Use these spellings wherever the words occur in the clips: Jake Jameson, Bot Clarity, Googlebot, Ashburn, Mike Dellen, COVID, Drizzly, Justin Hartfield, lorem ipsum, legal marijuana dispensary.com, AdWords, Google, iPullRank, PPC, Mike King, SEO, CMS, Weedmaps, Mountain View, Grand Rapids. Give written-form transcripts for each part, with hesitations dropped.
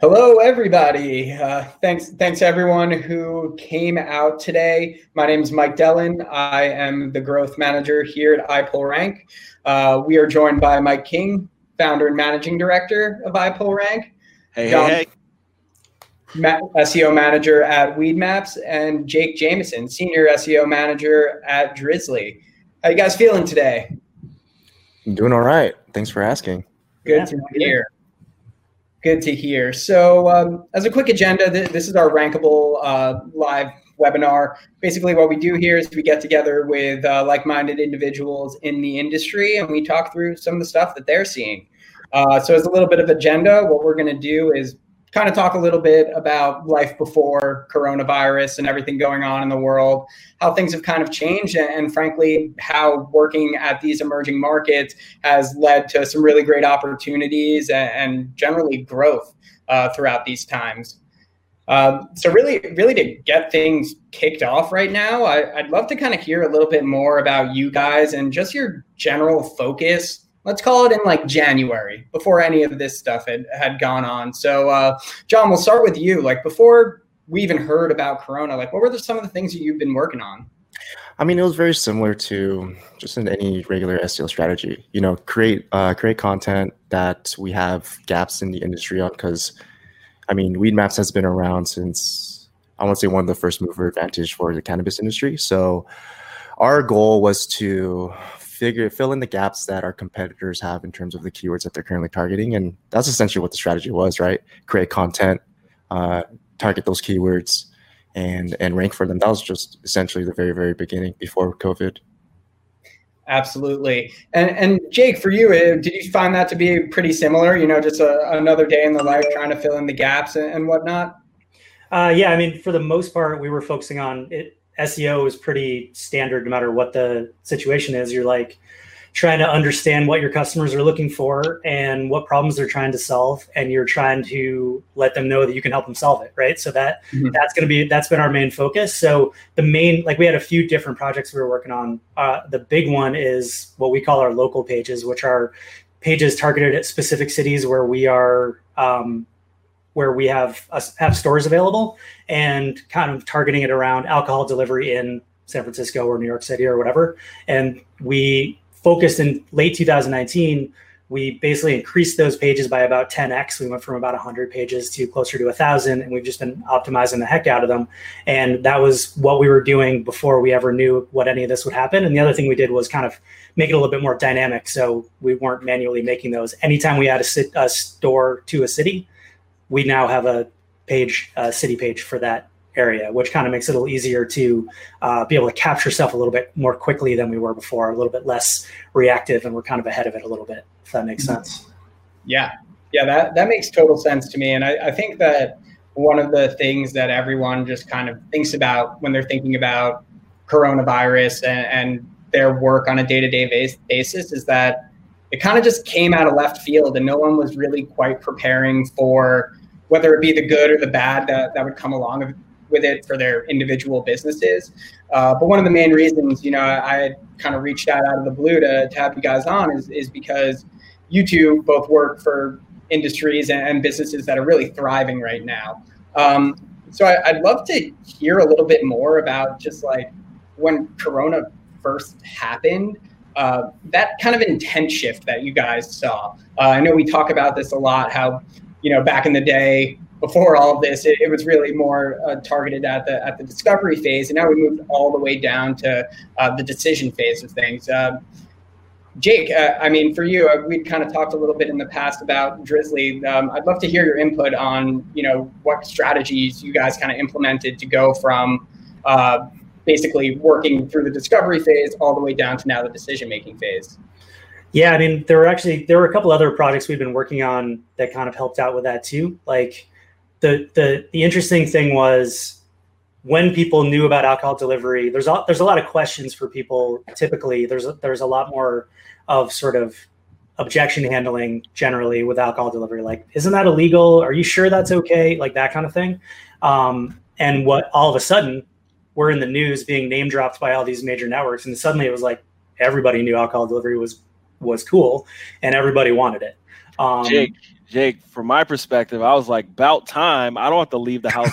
Hello, everybody. Thanks everyone who came out today. My name is Mike Dellen. I am the growth manager here at iPullRank. We are joined by Mike King, founder and managing director of iPullRank. Hey, John, hey, hey. SEO manager at Weedmaps, and Jake Jameson, senior SEO manager at Drizzly. How you guys feeling today? I'm doing all right. Thanks for asking. Good to hear. So as a quick agenda, this is our rankable live webinar. Basically what we do here is we get together with like-minded individuals in the industry and we talk through some of the stuff that they're seeing. So as a little bit of agenda, what we're going to do is kind of talk a little bit about life before coronavirus and everything going on in the world, how things have kind of changed, and frankly, how working at these emerging markets has led to some really great opportunities and generally growth throughout these times. So really to get things kicked off right now, I'd love to kind of hear a little bit more about you guys and just your general focus. Let's call it in like January, before any of this stuff had gone on. So John, we'll start with you. Like before we even heard about Corona, like what were some of the things that you've been working on? I mean, it was very similar to just in any regular SEO strategy. You know, create content that we have gaps in the industry on, because I mean, Weedmaps has been around since, I want to say, one of the first mover advantage for the cannabis industry. So our goal was to fill in the gaps that our competitors have in terms of the keywords that they're currently targeting. And that's essentially what the strategy was, right? Create content, target those keywords, and rank for them. That was just essentially the very, very beginning before COVID. Absolutely. And Jake, for you, did you find that to be pretty similar? You know, just another day in the life trying to fill in the gaps and whatnot? Yeah, I mean, for the most part, we were focusing on it. SEO is pretty standard no matter what the situation is. You're like trying to understand what your customers are looking for and what problems they're trying to solve. And you're trying to let them know that you can help them solve it, right? So that's been our main focus. So the main, like we had a few different projects we were working on. The big one is what we call our local pages, which are pages targeted at specific cities where we are, where we have stores available, and kind of targeting it around alcohol delivery in San Francisco or New York City or whatever. And we focused in late 2019, we basically increased those pages by about 10x. We went from about 100 pages to closer to 1,000, and we've just been optimizing the heck out of them. And that was what we were doing before we ever knew what any of this would happen. And the other thing we did was kind of make it a little bit more dynamic. So we weren't manually making those. Anytime we add a store to a city, we now have a city page for that area, which kind of makes it a little easier to be able to capture stuff a little bit more quickly than we were before, a little bit less reactive, and we're kind of ahead of it a little bit, if that makes sense. Yeah, that makes total sense to me. And I think that one of the things that everyone just kind of thinks about when they're thinking about coronavirus and their work on a day-to-day basis is that it kind of just came out of left field, and no one was really quite preparing for whether it be the good or the bad that would come along with it for their individual businesses. But one of the main reasons, you know, I kind of reached out of the blue to have you guys on is because you two both work for industries and businesses that are really thriving right now. So I'd love to hear a little bit more about just like when Corona first happened, that kind of intent shift that you guys saw. I know we talk about this a lot, how, you know, back in the day before all of this, it was really more targeted at the discovery phase. And now we moved all the way down to the decision phase of things. Jake, I mean, for you, we'd kind of talked a little bit in the past about Drizzly. I'd love to hear your input on, you know, what strategies you guys kind of implemented to go from, basically working through the discovery phase all the way down to now the decision-making phase. Yeah, I mean, there were a couple other projects we've been working on that kind of helped out with that too. Like the interesting thing was when people knew about alcohol delivery, there's a lot of questions for people. Typically, there's a lot more of sort of objection handling generally with alcohol delivery. Like, isn't that illegal? Are you sure that's okay? Like that kind of thing. And what all of a sudden, we're in the news being name dropped by all these major networks. And suddenly it was like, everybody knew alcohol delivery was cool and everybody wanted it. Jake, Jake, from my perspective, I was like, about time. I don't have to leave the house.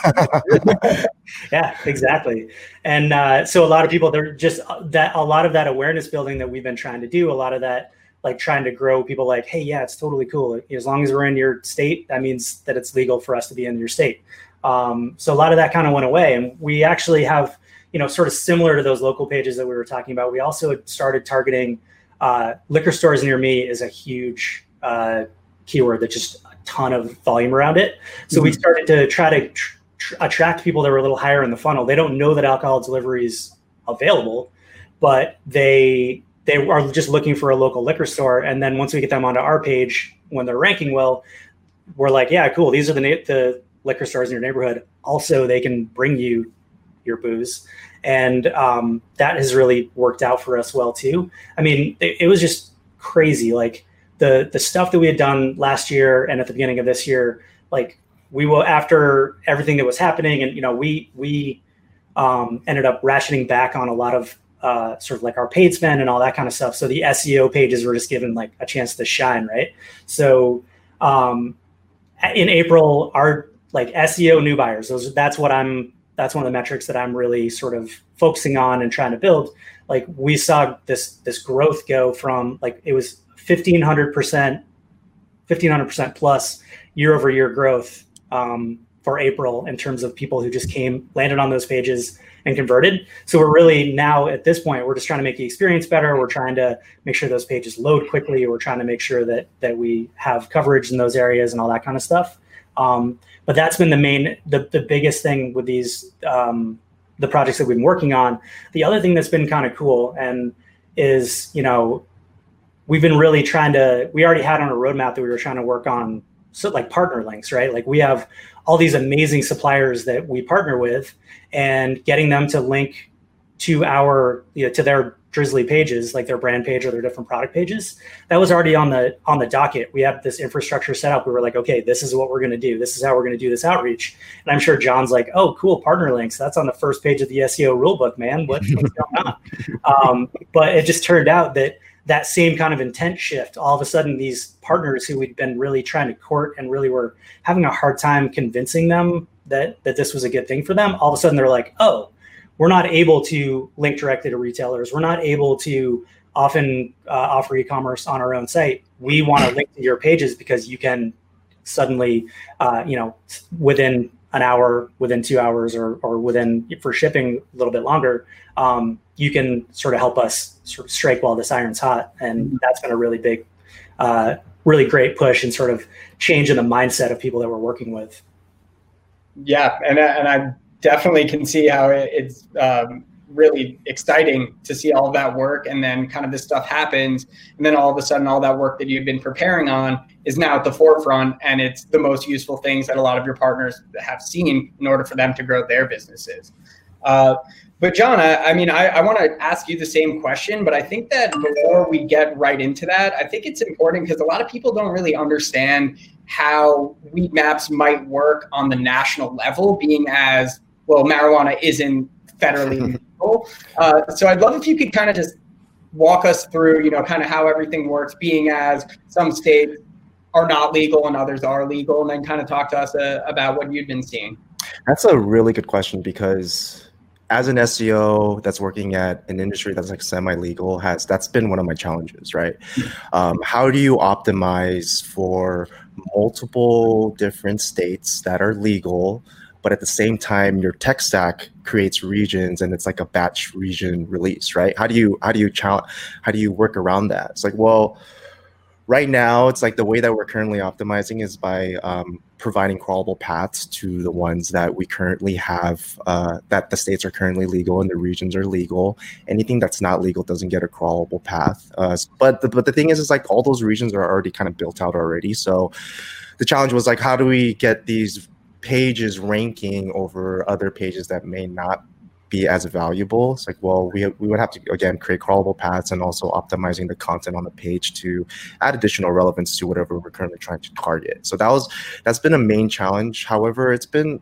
Yeah, exactly. And so a lot of people, they're just that, a lot of that awareness building that we've been trying to do, a lot of that, like trying to grow people like, hey, yeah, it's totally cool. As long as we're in your state, that means that it's legal for us to be in your state. So a lot of that kind of went away. And we actually have, you know, sort of similar to those local pages that we were talking about, we also started targeting liquor stores near me is a huge keyword that just a ton of volume around it. So we started to try to attract people that were a little higher in the funnel. They don't know that alcohol delivery is available, but they are just looking for a local liquor store. And then once we get them onto our page, when they're ranking well, we're like, yeah, cool. These are the liquor stores in your neighborhood. Also, they can bring you your booze. And that has really worked out for us well too. I mean, it was just crazy. Like the stuff that we had done last year and at the beginning of this year, like we will, after everything that was happening, and, you know, we ended up ratcheting back on a lot of sort of like our paid spend and all that kind of stuff. So the SEO pages were just given like a chance to shine. Right. So in April, our like SEO new buyers, that's one of the metrics that I'm really sort of focusing on and trying to build. Like we saw this growth go from like, it was 1,500% plus year over year growth for April in terms of people who just came, landed on those pages and converted. So we're really now at this point, we're just trying to make the experience better. We're trying to make sure those pages load quickly. We're trying to make sure that we have coverage in those areas and all that kind of stuff. But that's been the biggest thing with these, the projects that we've been working on. The other thing that's been kind of cool and is, you know, we've been really we already had on a roadmap that we were trying to work on. So like partner links, right? Like we have all these amazing suppliers that we partner with, and getting them to link to our, you know, to their Drizzly pages, like their brand page or their different product pages. That was already on the docket. We have this infrastructure set up. We were like, okay, this is what we're going to do. This is how we're going to do this outreach. And I'm sure John's like, oh, cool, partner links. That's on the first page of the SEO rulebook, man. What's going on? But it just turned out that same kind of intent shift, all of a sudden these partners who we'd been really trying to court and really were having a hard time convincing them that this was a good thing for them, all of a sudden they're like, oh, we're not able to link directly to retailers. We're not able to often offer e-commerce on our own site. We want to link to your pages because you can suddenly, you know, within an hour, within 2 hours, or within, for shipping a little bit longer, you can sort of help us sort of strike while this iron's hot. And that's been a really big, really great push and sort of change in the mindset of people that we're working with. Yeah, and I definitely can see how it's really exciting to see all of that work, and then kind of this stuff happens, and then all of a sudden all that work that you've been preparing on is now at the forefront, and it's the most useful things that a lot of your partners have seen in order for them to grow their businesses. But John, I want to ask you the same question, but I think that before we get right into that, I think it's important because a lot of people don't really understand how Weedmaps might work on the national level, being as, well, marijuana isn't federally legal. So I'd love if you could kind of just walk us through, you know, kind of how everything works, being as some states are not legal and others are legal, and then kind of talk to us about what you've been seeing. That's a really good question, because as an SEO that's working at an industry that's like semi-legal, that's been one of my challenges, right? How do you optimize for multiple different states that are legal, but at the same time, your tech stack creates regions, and it's like a batch region release, right? How do you work around that? It's like, well, right now, it's like the way that we're currently optimizing is by providing crawlable paths to the ones that we currently have, that the states are currently legal and the regions are legal. Anything that's not legal doesn't get a crawlable path. But the thing is like all those regions are already kind of built out already. So the challenge was like, how do we get these pages ranking over other pages that may not be as valuable? It's like, well, we would have to, again, create crawlable paths and also optimizing the content on the page to add additional relevance to whatever we're currently trying to target. So that's been a main challenge. However, it's been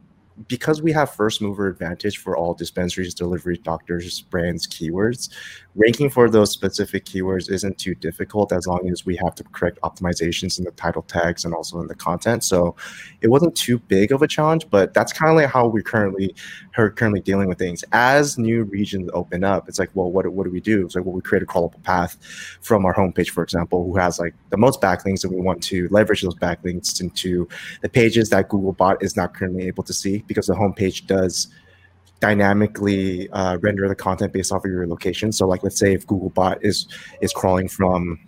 because we have first mover advantage for all dispensaries, delivery, doctors, brands, keywords, ranking for those specific keywords isn't too difficult as long as we have the correct optimizations in the title tags and also in the content. So it wasn't too big of a challenge, but that's kind of like how we're currently dealing with things. As new regions open up, it's like, well, what do we do? It's like, well, we create a crawlable path from our homepage, for example, who has like the most backlinks, and we want to leverage those backlinks into the pages that Googlebot is not currently able to see, because the homepage does dynamically render the content based off of your location. So like, let's say if Googlebot is crawling from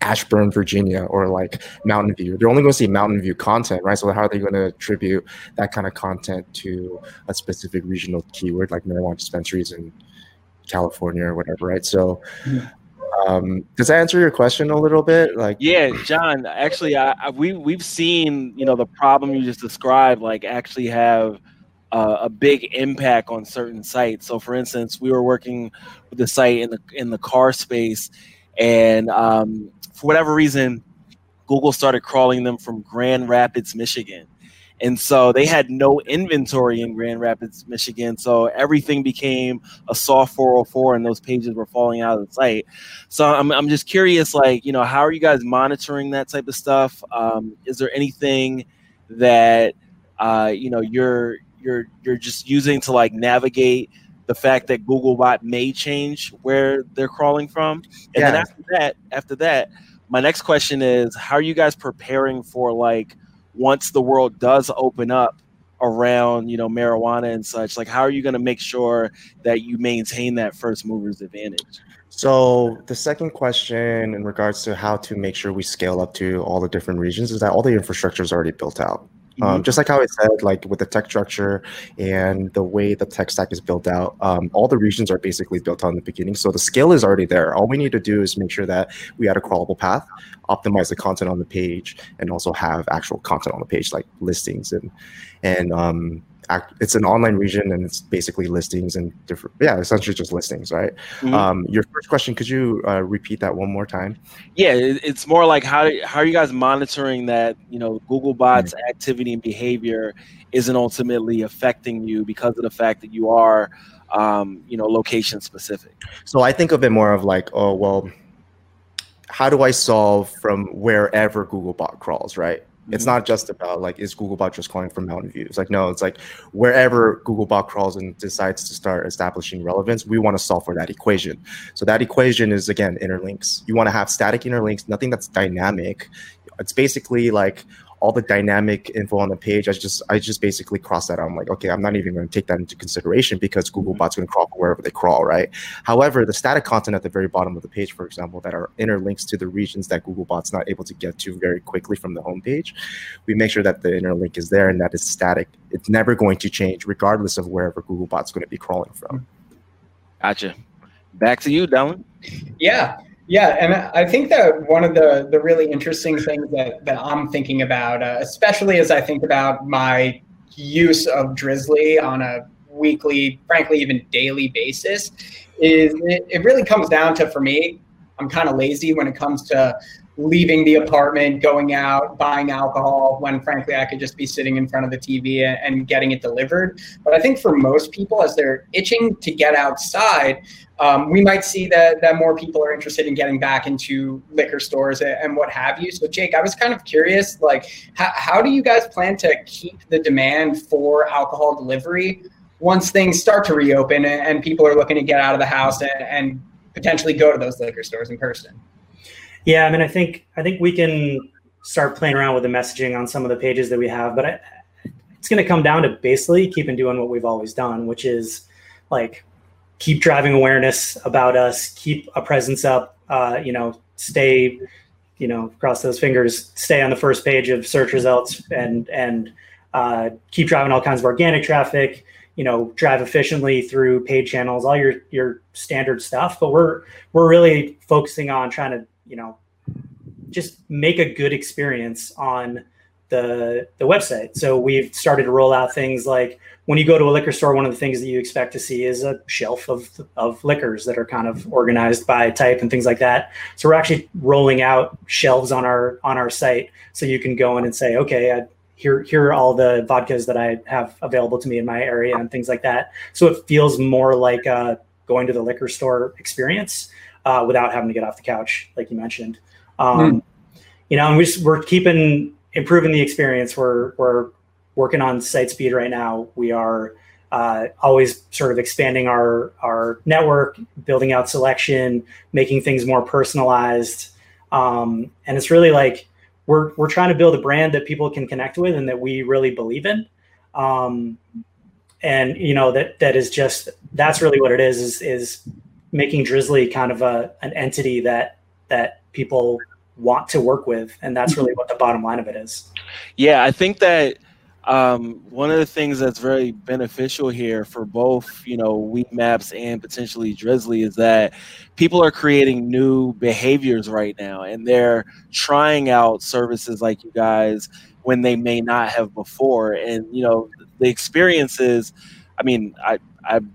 Ashburn, Virginia, or like Mountain View, they're only going to see Mountain View content, right? So how are they going to attribute that kind of content to a specific regional keyword like marijuana dispensaries in California or whatever, right? So does that answer your question a little bit? Like, yeah, John, actually, we've seen, you know, the problem you just described, like, actually have a big impact on certain sites. So for instance, we were working with a site in the car space, and for whatever reason, Google started crawling them from Grand Rapids, Michigan. And so they had no inventory in Grand Rapids, Michigan. So everything became a soft 404, and those pages were falling out of the site. So I'm just curious, like, you know, how are you guys monitoring that type of stuff? Is there anything that you know, you're just using to like navigate the fact that Googlebot may change where they're crawling from? And yeah, then after that, my next question is, how are you guys preparing for, like, once the world does open up around, you know, marijuana and such, like, how are you going to make sure that you maintain that first mover's advantage? So the second question in regards to how to make sure we scale up to all the different regions is that all the infrastructure is already built out. Just like how I said, like with the tech structure and the way the tech stack is built out, all the regions are basically built out in the beginning. So the scale is already there. All we need to do is make sure that we add a crawlable path, optimize the content on the page, and also have actual content on the page, like listings and it's an online region, and it's basically listings and different, essentially just listings, right? Your first question, could you repeat that one more time? Yeah, it's more like how are you guys monitoring that, you know, Googlebot's activity and behavior isn't ultimately affecting you because of the fact that you are, you know, location specific? So I think of it more of like, oh, well, how do I solve from wherever Googlebot crawls, right? It's not just about like, is Googlebot just calling from Mountain View? It's like, no, it's like wherever Googlebot crawls and decides to start establishing relevance, we want to solve for that equation. So that equation is, again, interlinks. You want to have static interlinks, nothing that's dynamic. It's basically like all the dynamic info on the page. I just basically cross that out. I'm like, okay, I'm not even going to take that into consideration because Googlebot's going to crawl wherever they crawl, right? However, the static content at the very bottom of the page, for example, that are interlinks to the regions that Googlebot's not able to get to very quickly from the homepage, we make sure that the interlink is there and that it's static. It's never going to change regardless of wherever Googlebot's going to be crawling from. Gotcha. Back to you, Dellen. Yeah. Yeah, and I think that one of the really interesting things that I'm thinking about, especially as I think about my use of Drizzly on a weekly, frankly, even daily basis, is it really comes down to, for me, I'm kind of lazy when it comes to leaving the apartment, going out, buying alcohol, when frankly I could just be sitting in front of the TV and getting it delivered. But I think for most people, as they're itching to get outside, we might see that more people are interested in getting back into liquor stores and what have you. So Jake, I was kind of curious, like, how do you guys plan to keep the demand for alcohol delivery once things start to reopen and people are looking to get out of the house and potentially go to those liquor stores in person? Yeah, I mean, I think we can start playing around with the messaging on some of the pages that we have, but it's going to come down to basically keeping doing what we've always done, which is like keep driving awareness about us, keep a presence up, you know, stay, you know, cross those fingers, stay on the first page of search results, and keep driving all kinds of organic traffic. You know, drive efficiently through paid channels, all your standard stuff. But we're really focusing on trying to, you know, just make a good experience on the website. So we've started to roll out things like, when you go to a liquor store, one of the things that you expect to see is a shelf of liquors that are kind of organized by type and things like that. So we're actually rolling out shelves on our site, so you can go in and say, okay, here are all the vodkas that I have available to me in my area and things like that. So it feels more like going to the liquor store experience without having to get off the couch, like you mentioned. You know, and we're keeping improving the experience. We're working on site speed right now. We are always sort of expanding our network, building out selection, making things more personalized. And it's really like we're trying to build a brand that people can connect with and that we really believe in. And you know, that is just, that's really what it is making Drizzly kind of an entity that people want to work with. And that's really what the bottom line of it is. Yeah. I think that, one of the things that's very beneficial here for both, you know, Weedmaps and potentially Drizzly is that people are creating new behaviors right now, and they're trying out services like you guys when they may not have before. And, you know, the experiences, I mean,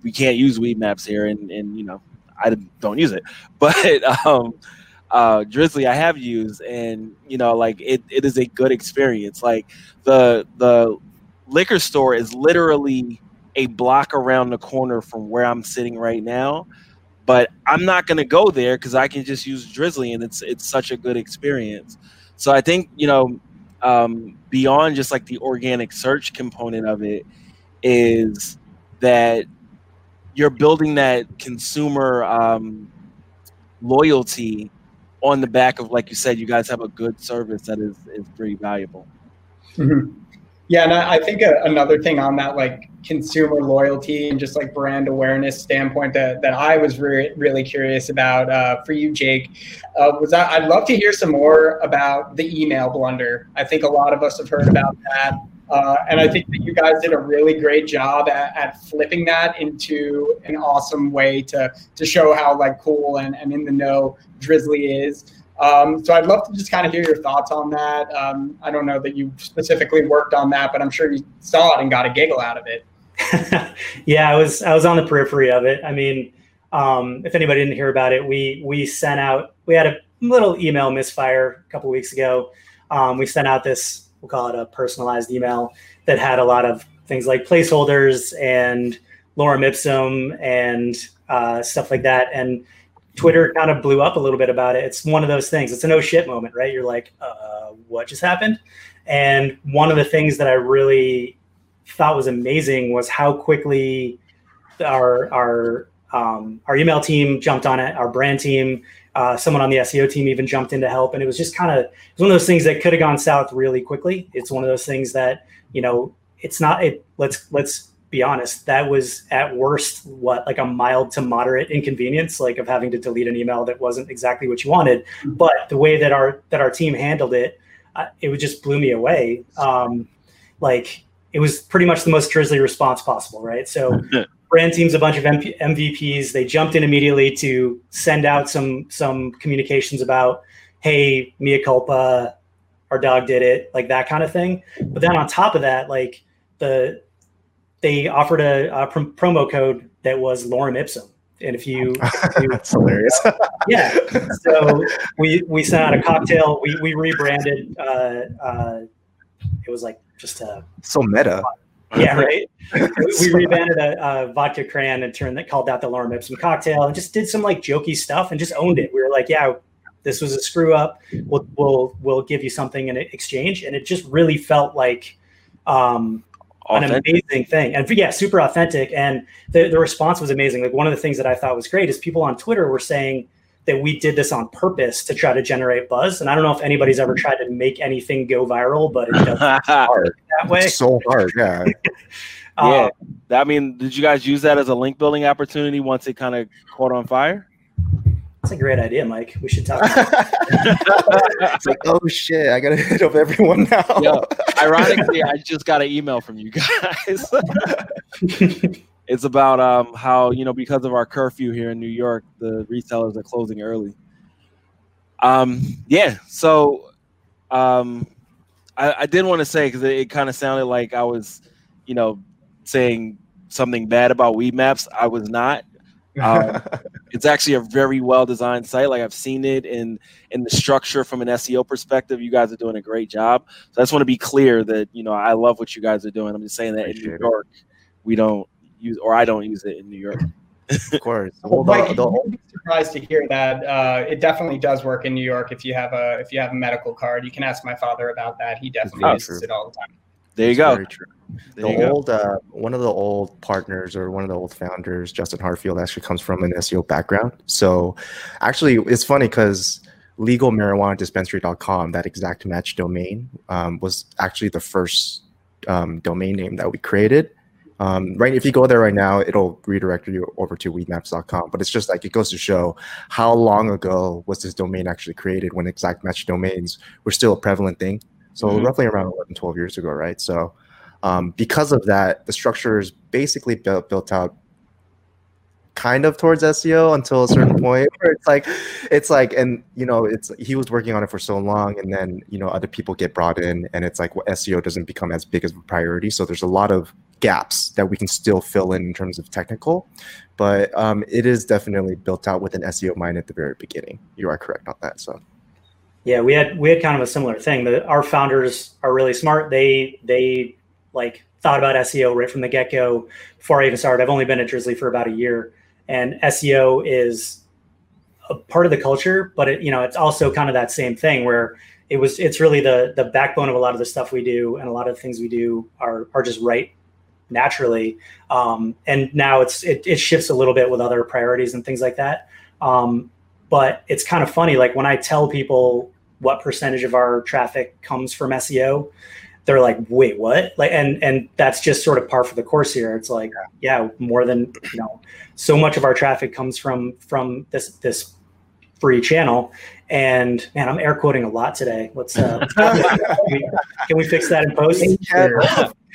we can't use Weedmaps here, and, you know, I don't use it, but, Drizzly I have used, and you know, like it is a good experience. Like the liquor store is literally a block around the corner from where I'm sitting right now, but I'm not going to go there because I can just use Drizzly, and it's such a good experience. So I think, you know, beyond just like the organic search component of it, is that you're building that consumer loyalty on the back of, like you said, you guys have a good service that is pretty valuable. Mm-hmm. Yeah, and I think another thing on that, like consumer loyalty and just like brand awareness standpoint that I was really curious about for you, Jake, was that I'd love to hear some more about the email blunder. I think a lot of us have heard about that. And I think that you guys did a really great job at flipping that into an awesome way to show how like cool and in the know Drizzly is. So I'd love to just kind of hear your thoughts on that. I don't know that you specifically worked on that, but I'm sure you saw it and got a giggle out of it. Yeah, I was on the periphery of it. I mean, if anybody didn't hear about it, we had a little email misfire a couple weeks ago. We sent out this, we'll call it a personalized email, that had a lot of things like placeholders and lorem ipsum and stuff like that. And Twitter kind of blew up a little bit about it. It's one of those things. It's a no shit moment, right? You're like, what just happened? And one of the things that I really thought was amazing was how quickly our email team jumped on it, our brand team, someone on the SEO team even jumped in to help. And it was just kind of, it's one of those things that could have gone south really quickly. It's one of those things that, you know, it's not, let's be honest, that was at worst, like a mild to moderate inconvenience, like of having to delete an email that wasn't exactly what you wanted. But the way that our team handled it, it would just blew me away. Like it was pretty much the most Drizzly response possible, right? So brand team's a bunch of MVPs. They jumped in immediately to send out some communications about, hey, mea culpa, our dog did it, like that kind of thing. But then on top of that, like they offered a promo code that was lorem ipsum. And if you that's hilarious. Yeah. So we sent out a cocktail. We rebranded. It was like just a so meta. Yeah, right. We rebranded a vodka cran and called that the lorem ipsum cocktail, and just did some like jokey stuff and just owned it. We were like, yeah, this was a screw up. We'll give you something in exchange, and it just really felt like an amazing thing. And yeah, super authentic. And the response was amazing. Like one of the things that I thought was great is people on Twitter were saying that we did this on purpose to try to generate buzz. And I don't know if anybody's ever tried to make anything go viral, but it's hard that way. It's so hard, yeah. Yeah. I mean, did you guys use that as a link building opportunity once it kind of caught on fire? That's a great idea, Mike. We should talk about it. It's like, oh shit, I gotta hit up everyone now. Yo, ironically, I just got an email from you guys. It's about how, you know, because of our curfew here in New York, the resellers are closing early. I did want to say, because it kind of sounded like I was, you know, saying something bad about Weedmaps. I was not. It's actually a very well designed site. Like I've seen it in the structure from an SEO perspective. You guys are doing a great job. So I just want to be clear that, you know, I love what you guys are doing. I'm just saying that in New York, we don't use, or I don't use it in New York. Of course. Well, Mike, you'd be surprised to hear that it definitely does work in New York. If you have a medical card, you can ask my father about that. He definitely uses it all the time. There you go. Very true. The old one of the old partners or one of the old founders, Justin Hartfield, actually comes from an SEO background. So actually, it's funny because legal marijuana dispensary.com, that exact match domain, was actually the first domain name that we created. Right, if you go there right now, it'll redirect you over to weedmaps.com. But it's just like it goes to show how long ago was this domain actually created when exact match domains were still a prevalent thing. So roughly around 11, 12 years ago, right? So because of that, the structure is basically built out kind of towards SEO until a certain point where it's like, and you know, he was working on it for so long, and then, you know, other people get brought in, and it's like, well, SEO doesn't become as big as a priority. So there's a lot of gaps that we can still fill in terms of technical, but it is definitely built out with an SEO mind at the very beginning. You are correct on that. So yeah, we had kind of a similar thing. Our founders are really smart. They like thought about SEO right from the get-go before I even started. I've only been at Drizzly for about a year, and SEO is a part of the culture, but it, you know, it's also kind of that same thing where it's really the backbone of a lot of the stuff we do, and a lot of the things we do are just right naturally. And now it shifts a little bit with other priorities and things like that. But it's kind of funny, like when I tell people what percentage of our traffic comes from SEO, they're like, wait, what? Like, and that's just sort of par for the course here. It's like, yeah, more than, you know, so much of our traffic comes from this free channel. And man, I'm air quoting a lot today. Let's can we fix that in post?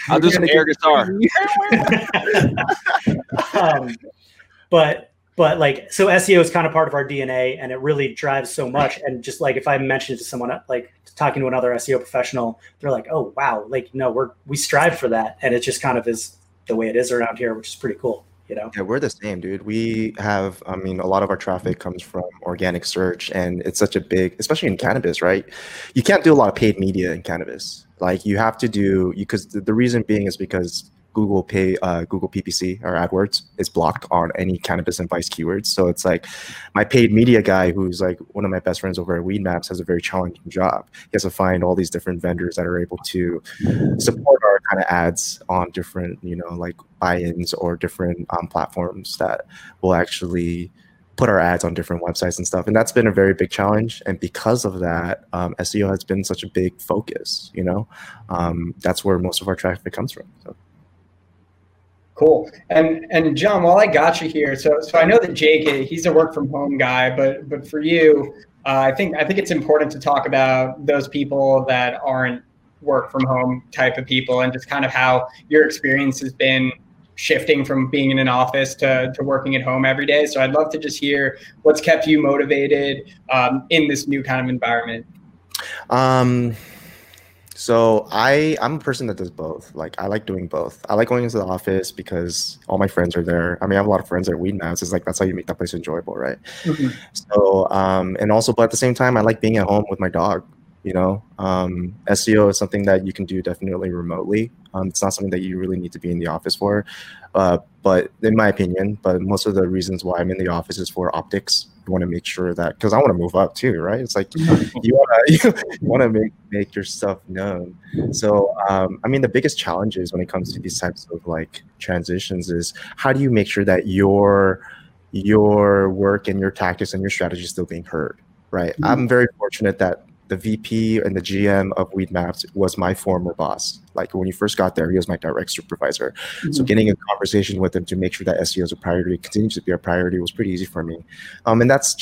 I'll do some air guitar. But like, so SEO is kind of part of our DNA, and it really drives so much. And just like, if I mentioned it to someone, like talking to another SEO professional, they're like, oh, wow. Like, no, we strive for that. And it just kind of is the way it is around here, which is pretty cool. You know? Yeah, we're the same, dude. We have, I mean, a lot of our traffic comes from organic search, and it's such a big, especially in cannabis, right? You can't do a lot of paid media in cannabis. Like you have to do, because the reason being is because Google PPC or AdWords is blocked on any cannabis and vice keywords. So it's like my paid media guy, who's like one of my best friends over at Weedmaps, has a very challenging job. He has to find all these different vendors that are able to support our kind of ads on different, you know, like buy-ins or different platforms that will actually put our ads on different websites and stuff. And that's been a very big challenge. And because of that, SEO has been such a big focus, you know, that's where most of our traffic comes from. So. Cool. And John, while I got you here, so I know that Jake, he's a work from home guy, but for you, I think it's important to talk about those people that aren't work from home type of people, and just kind of how your experience has been shifting from being in an office to working at home every day. So I'd love to just hear what's kept you motivated in this new kind of environment. So I'm a person that does both. Like I like doing both. I like going into the office because all my friends are there. I mean, I have a lot of friends at Weedmaps. It's like that's how you make that place enjoyable, right? Mm-hmm. So and also, but at the same time, I like being at home with my dog. You know, SEO is something that you can do definitely remotely. It's not something that you really need to be in the office for. But in my opinion, but most of the reasons why I'm in the office is for optics. You want to make sure that, because I want to move up too, right? It's like you want to make your stuff known. So I mean, the biggest challenges when it comes to these types of like transitions is how do you make sure that your work and your tactics and your strategy is still being heard, right? Mm-hmm. I'm very fortunate that the VP and the GM of Weedmaps was my former boss. Like when he first got there, he was my direct supervisor. Mm-hmm. So getting a conversation with him to make sure that SEO is a priority, continues to be a priority, was pretty easy for me. And that was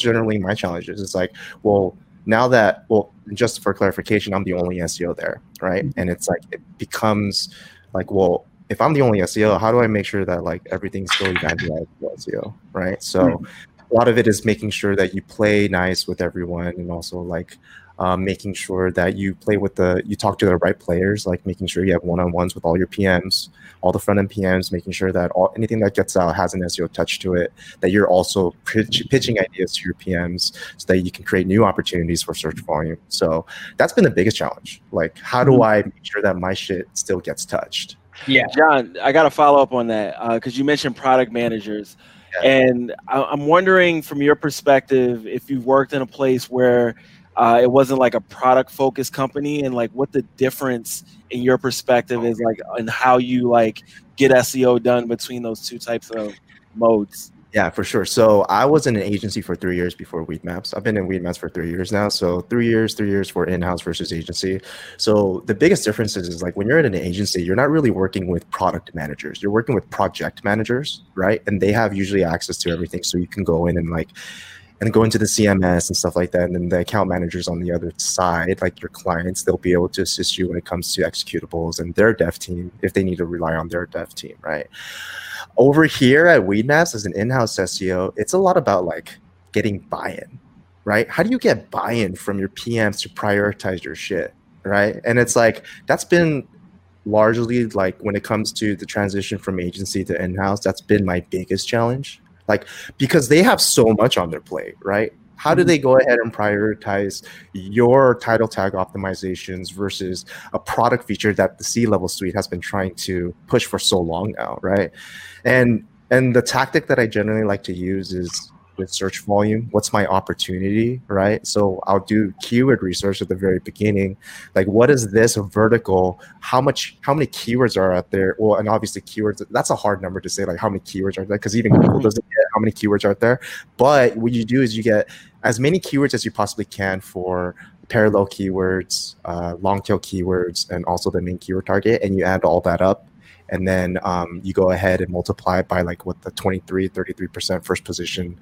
generally my challenges. It's like, well, now that, well, just for clarification, I'm the only SEO there, right? Mm-hmm. And it's like, it becomes like, well, if I'm the only SEO, how do I make sure that like everything's still evangelized for SEO, right? So, mm-hmm. A lot of it is making sure that you play nice with everyone, and also like making sure that you play with you talk to the right players, like making sure you have one-on-ones with all your PMs, all the front-end PMs, making sure that anything that gets out has an SEO touch to it, that you're also pitching ideas to your PMs so that you can create new opportunities for search volume. So that's been the biggest challenge. Like, how do I make sure that my shit still gets touched? Yeah, John, I got to follow up on that because you mentioned product managers. Yeah. And I'm wondering from your perspective, if you've worked in a place where it wasn't like a product focused company, and like what the difference in your perspective is like, and how you like get SEO done between those two types of modes. Yeah, for sure. So I was in an agency for 3 years before Weedmaps. I've been in Weedmaps for 3 years now. So 3 years for in-house versus agency. So the biggest difference is like when you're in an agency, you're not really working with product managers. You're working with project managers, right? And they have usually access to everything. So you can go in and like, and go into the CMS and stuff like that. And then the account managers on the other side, like your clients, they'll be able to assist you when it comes to executables and their dev team, if they need to rely on their dev team, right? Over here at Weedmaps as an in-house SEO, it's a lot about like getting buy-in, right? How do you get buy-in from your PMs to prioritize your shit, right? And it's like, that's been largely like when it comes to the transition from agency to in-house, that's been my biggest challenge. Like, because they have so much on their plate, right? How do they go ahead and prioritize your title tag optimizations versus a product feature that the C-level suite has been trying to push for so long now, right? And the tactic that I generally like to use is with search volume, what's my opportunity, right? So I'll do keyword research at the very beginning. Like, what is this vertical? How many keywords are out there? Well, and obviously keywords, that's a hard number to say, like how many keywords are there? Because even Google doesn't get how many keywords are out there. But what you do is you get as many keywords as you possibly can for parallel keywords, long tail keywords, and also the main keyword target. And you add all that up. And then you go ahead and multiply it by like what the 33% first position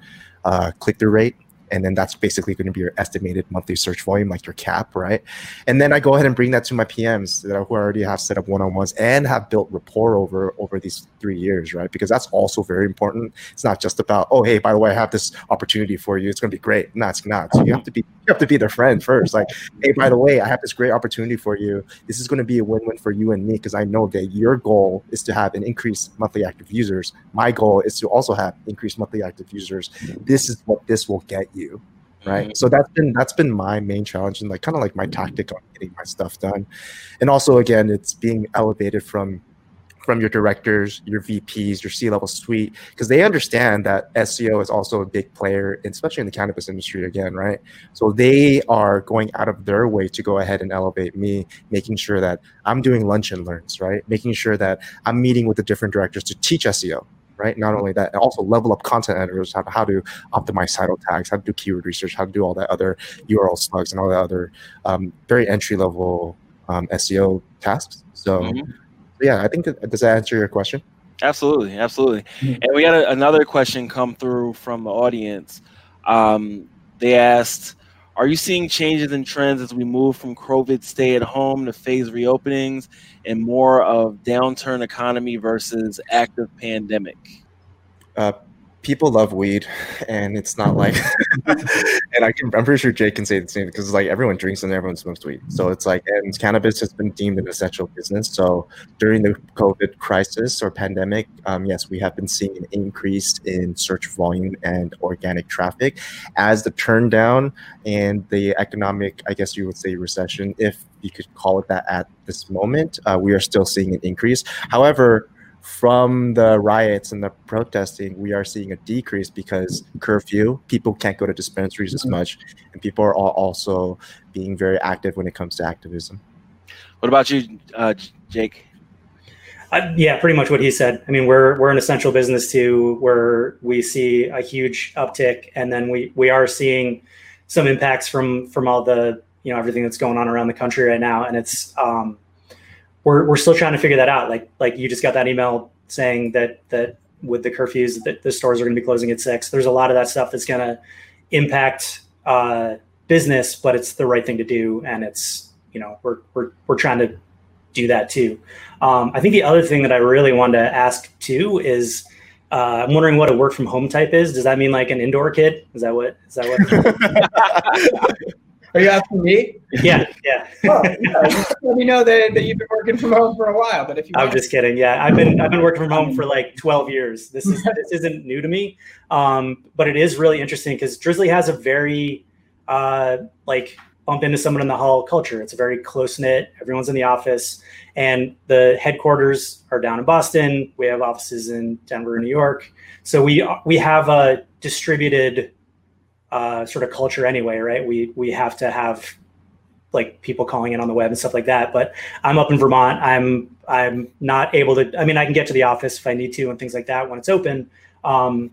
click-through rate. And then that's basically going to be your estimated monthly search volume, like your cap, right? And then I go ahead and bring that to my PMs that who already have set up one-on-ones and have built rapport over these 3 years, right? Because that's also very important. It's not just about, oh, hey, by the way, I have this opportunity for you. It's going to be great. No, it's not. So you have to be their friend first. Like, hey, by the way, I have this great opportunity for you. This is going to be a win-win for you and me because I know that your goal is to have an increased monthly active users. My goal is to also have increased monthly active users. This is what this will get you, right? Mm-hmm. So that's been my main challenge and like kind of like my tactic on getting my stuff done. And also again, it's being elevated from your directors, your VPs, your C-level suite, because they understand that SEO is also a big player, especially in the cannabis industry again, right? So they are going out of their way to go ahead and elevate me, making sure that I'm doing lunch and learns, right? Making sure that I'm meeting with the different directors to teach SEO, right? Not only that, and also level up content editors, how to optimize title tags, how to do keyword research, how to do all that other URL slugs and all that other very entry-level SEO tasks. So, yeah, I think does that answer your question? Absolutely, absolutely. Mm-hmm. And we had another question come through from the audience. They asked, are you seeing changes in trends as we move from COVID stay-at-home to phase reopenings and more of downturn economy versus active pandemic? People love weed, and it's not like – and I'm pretty sure Jake can say the same because, like, everyone drinks and everyone smokes weed. So it's like – and cannabis has been deemed an essential business. So during the COVID crisis or pandemic, yes, we have been seeing an increase in search volume and organic traffic as the turn down and the economic, I guess you would say, recession, if you could call it that at this moment, we are still seeing an increase. However, from the riots and the protesting, we are seeing a decrease because curfew, people can't go to dispensaries as much, and people are all also being very active when it comes to activism. What about you, Jake? Yeah, pretty much what he said. I mean, we're an essential business too, where we see a huge uptick, and then we are seeing some impacts from all the, you know, everything that's going on around the country right now, and it's We're still trying to figure that out. Like you just got that email saying that with the curfews that the stores are going to be closing at 6. There's a lot of that stuff that's going to impact business, but it's the right thing to do, and it's, you know, we're trying to do that too. I think the other thing that I really wanted to ask too is I'm wondering what a work from home type is. Does that mean like an indoor kid? Is that what? Are you asking me? Yeah, yeah. Well, yeah. Let me know that you've been working from home for a while. But if you, I'm just kidding. Yeah, I've been working from home for like 12 years. This isn't new to me, but it is really interesting because Drizzly has a very like bump into someone in the hall culture. It's a very close knit. Everyone's in the office, and the headquarters are down in Boston. We have offices in Denver and New York, so we have a distributed sort of culture anyway, right? We have to have like people calling in on the web and stuff like that. But I'm up in Vermont. I'm not able to, I mean, I can get to the office if I need to and things like that when it's open. But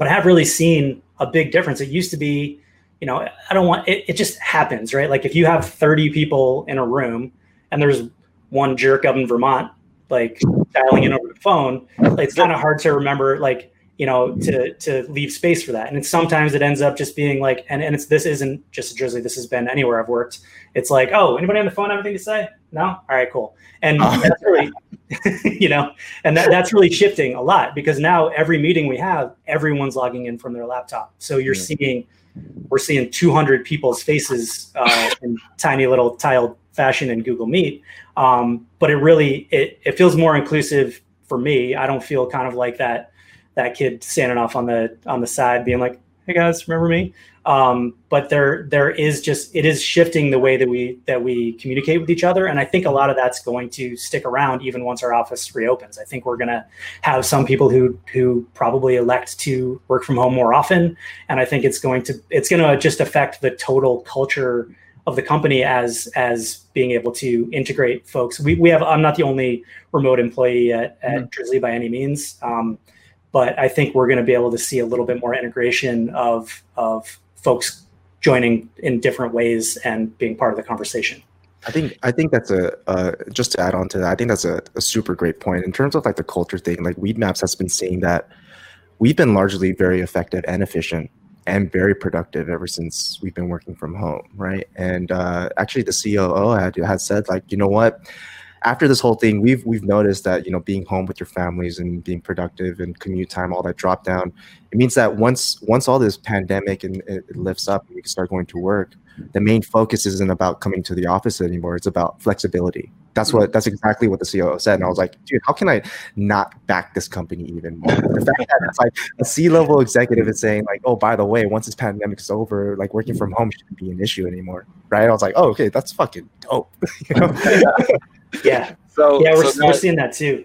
I have really seen a big difference. It used to be, you know, I don't want, it just happens, right? Like if you have 30 people in a room and there's one jerk up in Vermont, like dialing in over the phone, it's kind of hard to remember, like, you know, to leave space for that. And it's sometimes it ends up just being like, and it's, this isn't just a Drizzly, this has been anywhere I've worked. It's like, oh, anybody on the phone have anything to say? No? All right, cool. And that's really, you know, and that's really shifting a lot because now every meeting we have, everyone's logging in from their laptop. So you're we're seeing 200 people's faces in tiny little tiled fashion in Google Meet. But it really, it feels more inclusive for me. I don't feel kind of like that kid standing off on the side being like, hey guys, remember me? But there is just, it is shifting the way that we communicate with each other. And I think a lot of that's going to stick around even once our office reopens. I think we're going to have some people who probably elect to work from home more often. And I think it's going to just affect the total culture of the company as being able to integrate folks. We have, I'm not the only remote employee at Drizzly by any means. But I think we're going to be able to see a little bit more integration of folks joining in different ways and being part of the conversation. I think that's just to add on to that, I think that's a super great point in terms of like the culture thing. Like Weedmaps has been saying that we've been largely very effective and efficient and very productive ever since we've been working from home, right? And actually, the COO had said like, you know what? After this whole thing, we've noticed that, you know, being home with your families and being productive and commute time, all that drop down, it means that once all this pandemic and it lifts up and we can start going to work, the main focus isn't about coming to the office anymore. It's about flexibility. That's exactly what the COO said. And I was like, dude, how can I not back this company even more? The fact that it's like a C-level executive is saying like, oh, by the way, once this pandemic is over, like working from home shouldn't be an issue anymore, right? I was like, oh, okay, that's fucking dope. You know? Yeah. So we're seeing that too.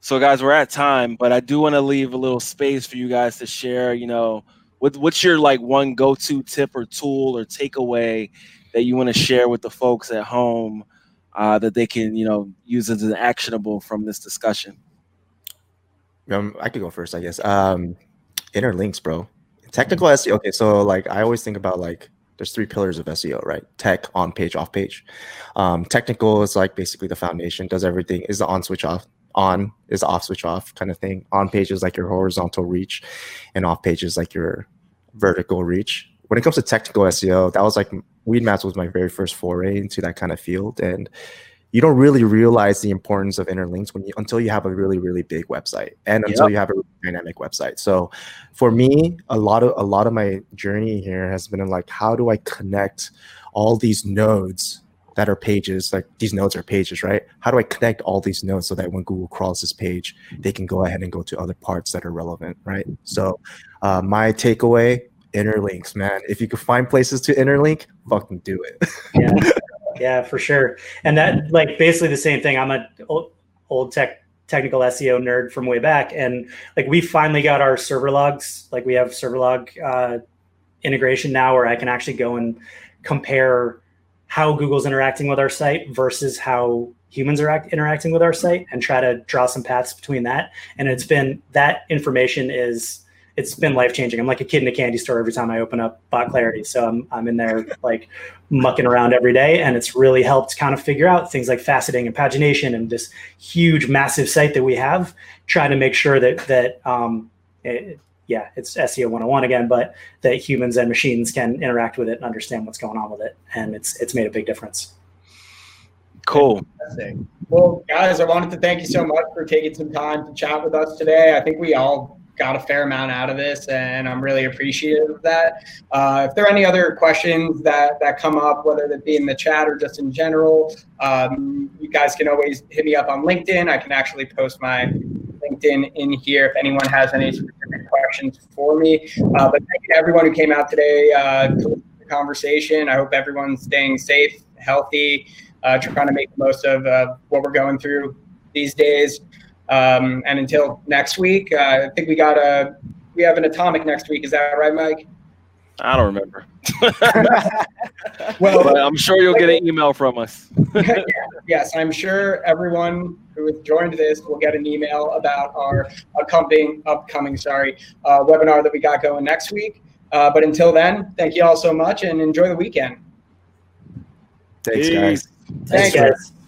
So guys, we're at time, but I do want to leave a little space for you guys to share, you know, what's your like one go-to tip or tool or takeaway that you want to share with the folks at home that they can, you know, use as an actionable from this discussion. I could go first, I guess. Interlinks, bro. Technical SEO. Okay. So like, I always think about like, there's three pillars of SEO, right? Tech, on page, off page. Technical is like basically the foundation, does everything, is the on switch off, on is the off switch off kind of thing. On page is like your horizontal reach and off page is like your vertical reach. When it comes to technical SEO, that was like Weedmaps was my very first foray into that kind of field. And you don't really realize the importance of interlinks until you have a really, really big website and until you have a really dynamic website. So for me, a lot of my journey here has been like, how do I connect all these nodes that are pages? Like these nodes are pages, right? How do I connect all these nodes so that when Google crawls this page, they can go ahead and go to other parts that are relevant, right? So my takeaway, interlinks, man. If you can find places to interlink, fucking do it. Yeah. Yeah, for sure. And that like basically the same thing. I'm an old technical SEO nerd from way back. And like, we finally got our server logs. Like we have server log integration now where I can actually go and compare how Google's interacting with our site versus how humans are interacting with our site and try to draw some paths between that. And it's been, that information is, it's been life-changing. I'm like a kid in a candy store every time I open up Bot Clarity. So I'm in there like mucking around every day. And it's really helped kind of figure out things like faceting and pagination and this huge, massive site that we have, trying to make sure that it's SEO 101 again, but that humans and machines can interact with it and understand what's going on with it. And it's made a big difference. Cool. Well, guys, I wanted to thank you so much for taking some time to chat with us today. I think we all got a fair amount out of this, and I'm really appreciative of that. If there are any other questions that come up, whether that be in the chat or just in general, you guys can always hit me up on LinkedIn. I can actually post my LinkedIn in here if anyone has any specific questions for me. But thank you to everyone who came out today to the conversation. I hope everyone's staying safe, healthy, trying to make the most of what we're going through these days. And until next week, I think we have an atomic next week. Is that right, Mike? I don't remember. Well, but I'm sure you'll get an email from us. Yes, I'm sure everyone who has joined this will get an email about our upcoming webinar that we got going next week. But until then, thank you all so much and enjoy the weekend. Thanks, guys. Thanks, guys.